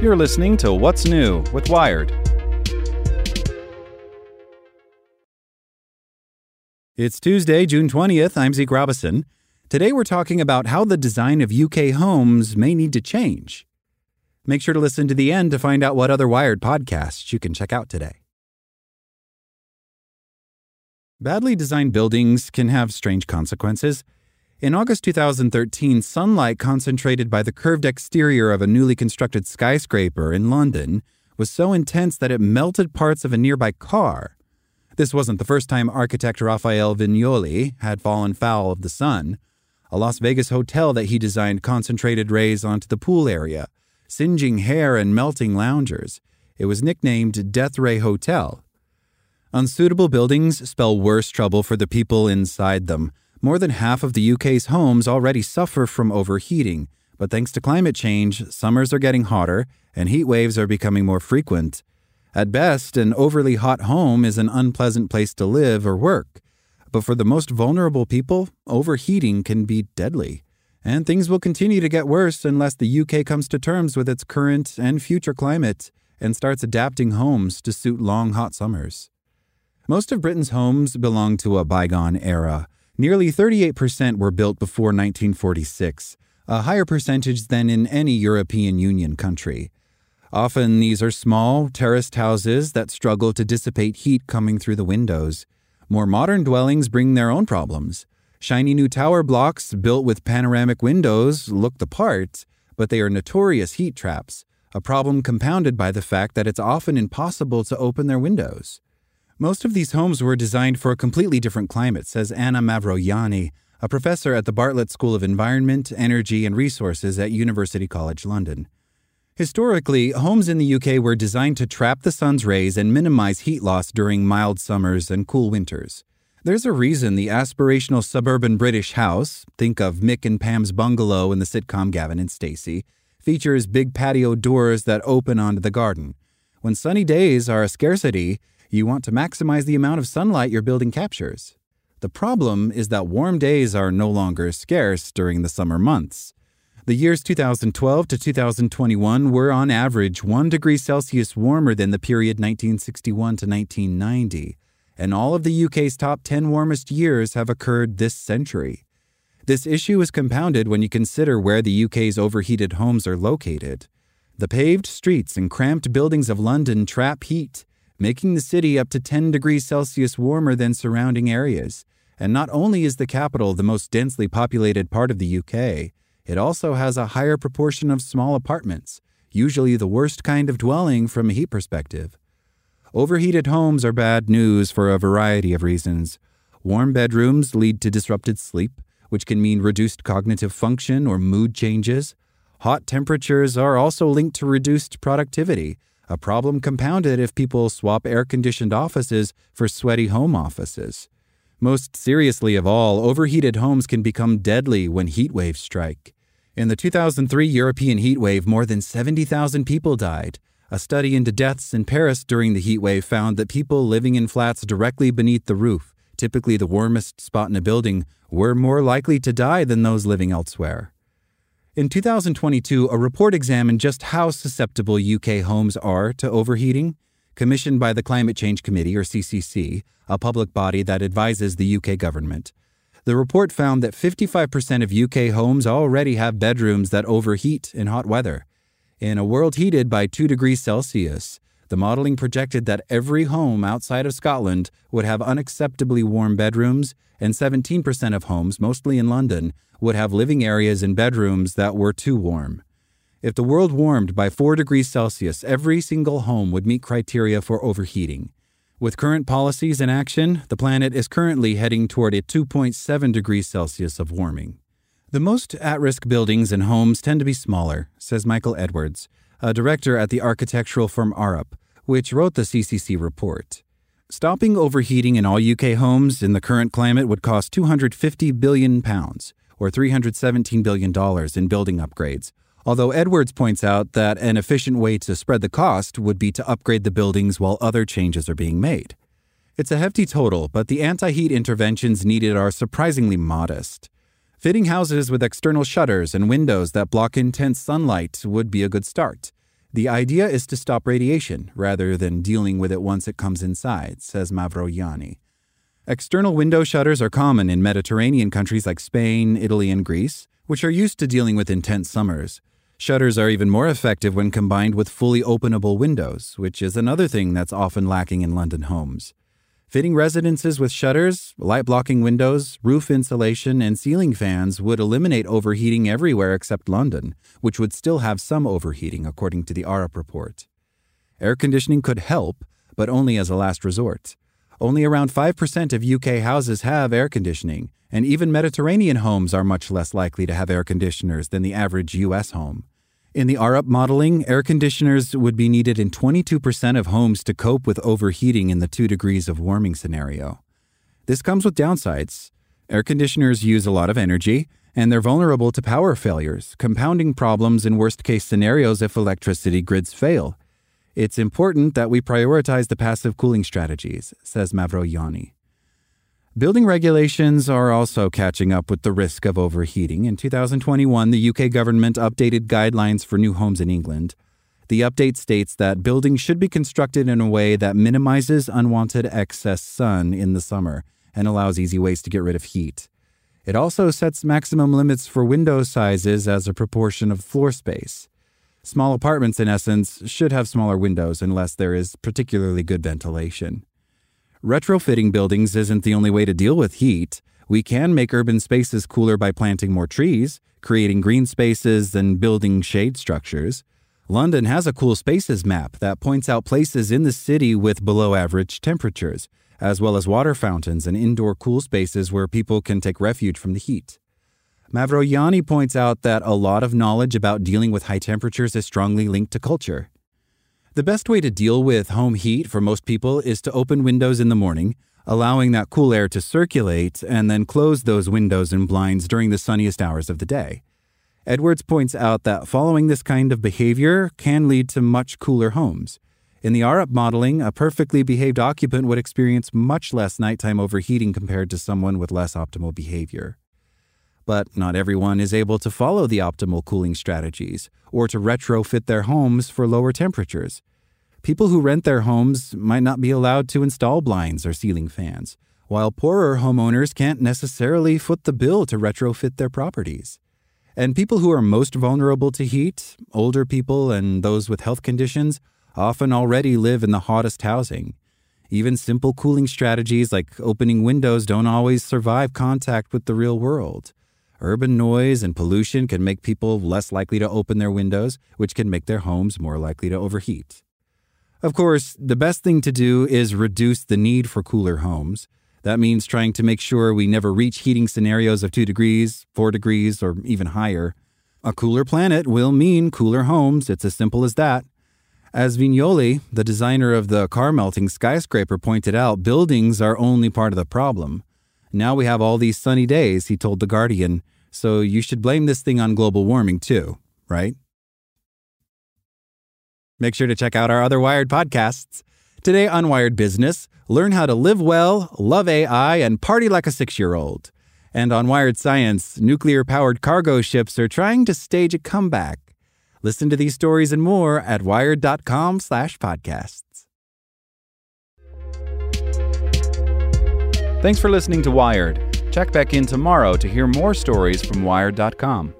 You're listening to What's New with Wired. It's Tuesday, June 20th. I'm Zeke Robison. Today we're talking about how the design of UK homes may need to change. Make sure to listen to the end to find out what other Wired podcasts you can check out today. Badly designed buildings can have strange consequences. In August 2013, sunlight concentrated by the curved exterior of a newly constructed skyscraper in London was so intense that it melted parts of a nearby car. This wasn't the first time architect Rafael Viñoly had fallen foul of the sun. A Las Vegas hotel that he designed concentrated rays onto the pool area, singeing hair and melting loungers. It was nicknamed Death Ray Hotel. Unsuitable buildings spell worse trouble for the people inside them. More than half of the UK's homes already suffer from overheating, but thanks to climate change, summers are getting hotter and heat waves are becoming more frequent. At best, an overly hot home is an unpleasant place to live or work. But for the most vulnerable people, overheating can be deadly. And things will continue to get worse unless the UK comes to terms with its current and future climate and starts adapting homes to suit long, hot summers. Most of Britain's homes belong to a bygone era. Nearly 38% were built before 1946, a higher percentage than in any European Union country. Often these are small, terraced houses that struggle to dissipate heat coming through the windows. More modern dwellings bring their own problems. Shiny new tower blocks built with panoramic windows look the part, but they are notorious heat traps, a problem compounded by the fact that it's often impossible to open their windows. Most of these homes were designed for a completely different climate, says Anna Mavrogianni, a professor at the Bartlett School of Environment, Energy, and Resources at University College London. Historically, homes in the UK were designed to trap the sun's rays and minimize heat loss during mild summers and cool winters. There's a reason the aspirational suburban British house, think of Mick and Pam's bungalow in the sitcom Gavin and Stacey, features big patio doors that open onto the garden. When sunny days are a scarcity, you want to maximize the amount of sunlight your building captures. The problem is that warm days are no longer scarce during the summer months. The years 2012 to 2021 were on average 1 degree Celsius warmer than the period 1961 to 1990, and all of the UK's top 10 warmest years have occurred this century. This issue is compounded when you consider where the UK's overheated homes are located. The paved streets and cramped buildings of London trap heat, making the city up to 10 degrees Celsius warmer than surrounding areas. And not only is the capital the most densely populated part of the UK, it also has a higher proportion of small apartments, usually the worst kind of dwelling from a heat perspective. Overheated homes are bad news for a variety of reasons. Warm bedrooms lead to disrupted sleep, which can mean reduced cognitive function or mood changes. Hot temperatures are also linked to reduced productivity, a problem compounded if people swap air-conditioned offices for sweaty home offices. Most seriously of all, overheated homes can become deadly when heat waves strike. In the 2003 European heat wave, more than 70,000 people died. A study into deaths in Paris during the heat wave found that people living in flats directly beneath the roof, typically the warmest spot in a building, were more likely to die than those living elsewhere. In 2022, a report examined just how susceptible UK homes are to overheating, commissioned by the Climate Change Committee, or CCC, a public body that advises the UK government. The report found that 55% of UK homes already have bedrooms that overheat in hot weather. In a world heated by 2 degrees Celsius, the modeling projected that every home outside of Scotland would have unacceptably warm bedrooms, and 17% of homes, mostly in London, would have living areas and bedrooms that were too warm. If the world warmed by 4 degrees Celsius, every single home would meet criteria for overheating. With current policies in action, the planet is currently heading toward a 2.7 degrees Celsius of warming. The most at-risk buildings and homes tend to be smaller, says Michael Edwards, a director at the architectural firm Arup, which wrote the CCC report. Stopping overheating in all UK homes in the current climate would cost £250 billion, or $317 billion in building upgrades, although Edwards points out that an efficient way to spread the cost would be to upgrade the buildings while other changes are being made. It's a hefty total, but the anti-heat interventions needed are surprisingly modest. Fitting houses with external shutters and windows that block intense sunlight would be a good start. The idea is to stop radiation rather than dealing with it once it comes inside, says Mavrogianni. External window shutters are common in Mediterranean countries like Spain, Italy, and Greece, which are used to dealing with intense summers. Shutters are even more effective when combined with fully openable windows, which is another thing that's often lacking in London homes. Fitting residences with shutters, light-blocking windows, roof insulation, and ceiling fans would eliminate overheating everywhere except London, which would still have some overheating, according to the Arup report. Air conditioning could help, but only as a last resort. Only around 5% of UK houses have air conditioning, and even Mediterranean homes are much less likely to have air conditioners than the average US home. In the Arup modeling, air conditioners would be needed in 22% of homes to cope with overheating in the 2 degrees of warming scenario. This comes with downsides. Air conditioners use a lot of energy, and they're vulnerable to power failures, compounding problems in worst-case scenarios if electricity grids fail. It's important that we prioritize the passive cooling strategies, says Mavrogianni. Building regulations are also catching up with the risk of overheating. In 2021, the UK government updated guidelines for new homes in England. The update states that buildings should be constructed in a way that minimizes unwanted excess sun in the summer and allows easy ways to get rid of heat. It also sets maximum limits for window sizes as a proportion of floor space. Small apartments, in essence, should have smaller windows unless there is particularly good ventilation. Retrofitting buildings isn't the only way to deal with heat. We can make urban spaces cooler by planting more trees, creating green spaces, and building shade structures. London has a cool spaces map that points out places in the city with below-average temperatures, as well as water fountains and indoor cool spaces where people can take refuge from the heat. Mavrogianni points out that a lot of knowledge about dealing with high temperatures is strongly linked to culture. The best way to deal with home heat for most people is to open windows in the morning, allowing that cool air to circulate, and then close those windows and blinds during the sunniest hours of the day. Edwards points out that following this kind of behavior can lead to much cooler homes. In the Arup modeling, a perfectly behaved occupant would experience much less nighttime overheating compared to someone with less optimal behavior. But not everyone is able to follow the optimal cooling strategies or to retrofit their homes for lower temperatures. People who rent their homes might not be allowed to install blinds or ceiling fans, while poorer homeowners can't necessarily foot the bill to retrofit their properties. And people who are most vulnerable to heat, older people and those with health conditions, often already live in the hottest housing. Even simple cooling strategies like opening windows don't always survive contact with the real world. Urban noise and pollution can make people less likely to open their windows, which can make their homes more likely to overheat. Of course, the best thing to do is reduce the need for cooler homes. That means trying to make sure we never reach heating scenarios of 2 degrees, 4 degrees, or even higher. A cooler planet will mean cooler homes. It's as simple as that. As Viñoly, the designer of the car-melting skyscraper, pointed out, buildings are only part of the problem. Now we have all these sunny days, he told The Guardian, so you should blame this thing on global warming too, right? Make sure to check out our other Wired podcasts. Today on Wired Business, learn how to live well, love AI, and party like a 6-year-old. And on Wired Science, nuclear-powered cargo ships are trying to stage a comeback. Listen to these stories and more at wired.com/podcasts. Thanks for listening to Wired. Check back in tomorrow to hear more stories from Wired.com.